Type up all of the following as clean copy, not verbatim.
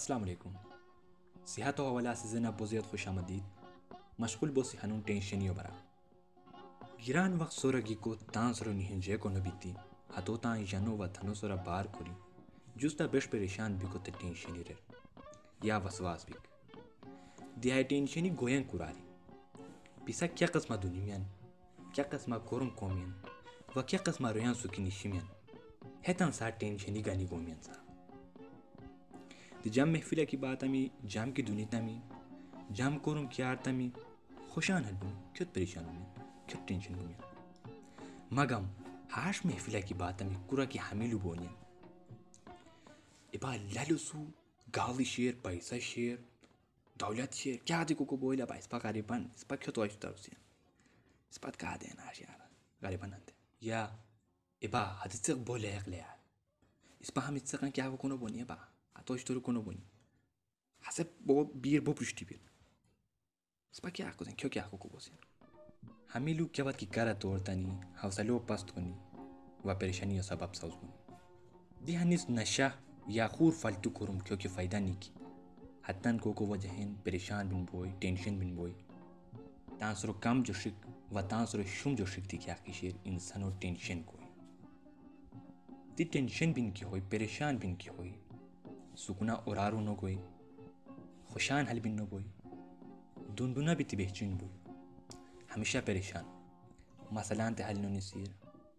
السلام علیکم، صحت و حوالہ سیزن ابوزیت خوش آمدید۔ مشغول بو سہنون ٹینشن یو برا گران وقت سورگی کو تان سرو نہنجے کو نبیتی ہتو تان یانو و تھنو سورا بار کری جستا بیش پریشان بکو تے ٹینشنی رر یا وسواس بک دیہائی ٹینشنی گویاں کراری پیسا کیا قسمہ دونیمیان، کیا قسمہ کورم کومیان و کیا قسمہ رویان سکی نشیمیان ہیتان سا ٹینشنی گانی گومیان سا دی جام محفلہ کی بات آمی، جام کی دونی تامی، جام کورم کیا آرتامی خوشان ہٹ بون کیوت پریشان ہومیان کیوت ٹینشن ہومیان مگم ہاش محفلہ کی بات آمی کورا کی حمیلو بونیان ابا لالو سو گالی شیر، پیسہ شیر، دولت شیر کیا دیکھو کو بولا با اس پا غریبان اس پا کھیتو آشتہ روسیان اس پا کہا دینا آش یارا غریبان آنتے یا ابا حد سق بولے اقلے یار اس پا ہم اتسقان کیا کو کنو بونی ابا ہتو اشتورو کنو بونی حسب بو بیر بو پرشتی بیر اس پا کیا کو دیں کیوں کیا کو بوسیان ہمیں لوگ کیا بات کی کارا توڑتانی حوصلو پست ہونی و پریشانی و سبب سوز ہونی دی ہنیس نشہ یا خور فالتو کرم کیونکہ فائدہ نہیں کی حتن کو وجہ ہن پریشان بن بوئی ٹینشن بن بوئی تانسرو کم جو شک و تانسرو شم جو شک تھی کیا کی شیر انسان اور ٹینشن کوئی دی ٹینشن بن کی ہوئی پریشان بن کی ہوئی سکنا اورارو نو کوئی خوشان حل بن نو بوئی دنبنا بھی تی بہچین بوئی ہمیشہ پریشان مثلاً تے حل نو نصیر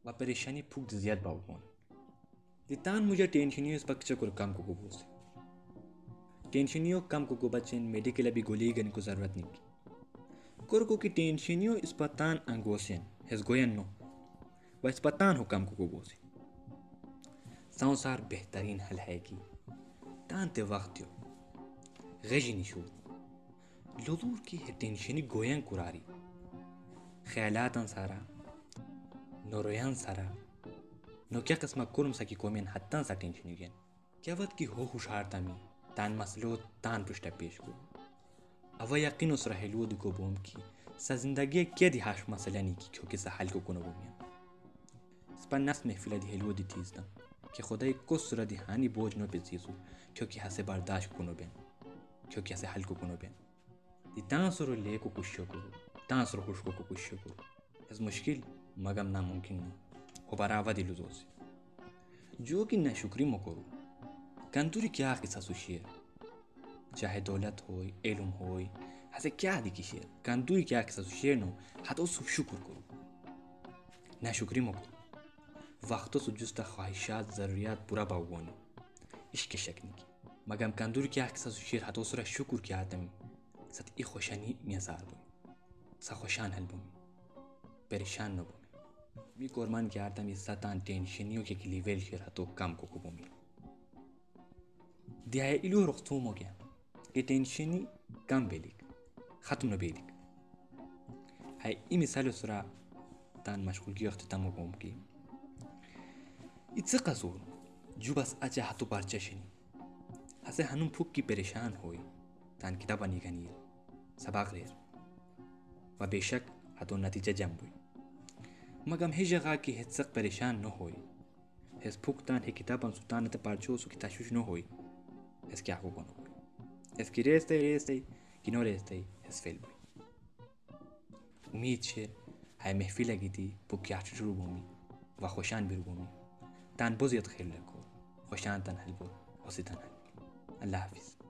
و پریشانی پھوک زیاد باو بون دیتان مجھے ٹینشنیوں اس پکچر کو کم کو بوس ٹینشنیوں کم کو بچن میڈیکل ابھی گولی گن کو ضرورت نہیں کی کرکو کی ٹینشنیوں اس پتان انگوسین ہس گوین نو و اس پتان ہو کم کو بوسے سنسار بہترین حل ہے کی تانتے وقت ہو غیجنی شو لدور کی ہے ٹینشنی گوین کراری خیالات انسارا نوریان سارا نو کیا قسمہ کرم سکی کومین حتان سا ٹینشنی گین کیا وقت کی ہو خوشار تامی تان مسلو تان پشتہ پیش کو اوا یقین اس رہلو دی کو بوم کی سا زندگی کیا دی ہاش مسئلہ نہیں کی کیونکہ سا حل کو کنو بومیان اس پر نفس محفلہ دی ہلو دی تیز دم کہ خدای کس سورہ دی ہانی بوجھ نو پی تیزو کیونکہ ہسے برداشت کنو بین کیونکہ ہسے حل کو کنو بین دی تان سورو لے کو کچھ شکو تان سورو خوش کو کچھ شکو اس مشکل مگم ناممکن نہیں براوا دلو زوز جو کہ ناشکری مکرو کنتوری کیا قصہ سو شیر چاہے دولت ہوئی علم ہوئی ہسے کیا دیکھی شیر کنتوری کیا قصہ سو شیر نو ہتو سو شکر کرو ناشکری مکرو وقتو سو جستا خواہشات ضروریات پورا باوگونو عشق شکنی کی مگم کنتوری کیا قصہ سو شیر ہتو سورا شکر کیا تمی ست ای خوشانی میزار بومی سا خوشان حل بومی پریشان نہ بومی می قرمان کیا آرتا می ستان ٹینشنیوں کے کلی ویل شیر ہتو کم کو بومی دیائے الو رختوم ہو گیا کہ ٹینشنی کم بیلک ختم نہ بیلک ہے ای مثال سرا تان مشغول کی اختتام ہو بوم کی اتسا قصور جو بس اچھا ہتو پارچہ شنی ہسے ہنم پھوک کی پریشان ہوئی تان کتابہ نگنی سباق ریر و بے شک ہتو نتیجہ جم بوئی مگم ہی جگہ کی ہت سق پریشان نہ ہوئی ہس پھکتان ہے کتابن سلطان تے پارچو سو کی تشویش نہ ہوئی اس کیا کو بنو ہوئی اس کی ریس تے کی نو ریس تے اس فیل ہوئی امید شیر ہائے محفل لگی تھی پکیا شروع بومی و خوشان بر بومی تان بوزیت خیر لکھو خوشان تن حل بو اسی تن حل اللہ حافظ۔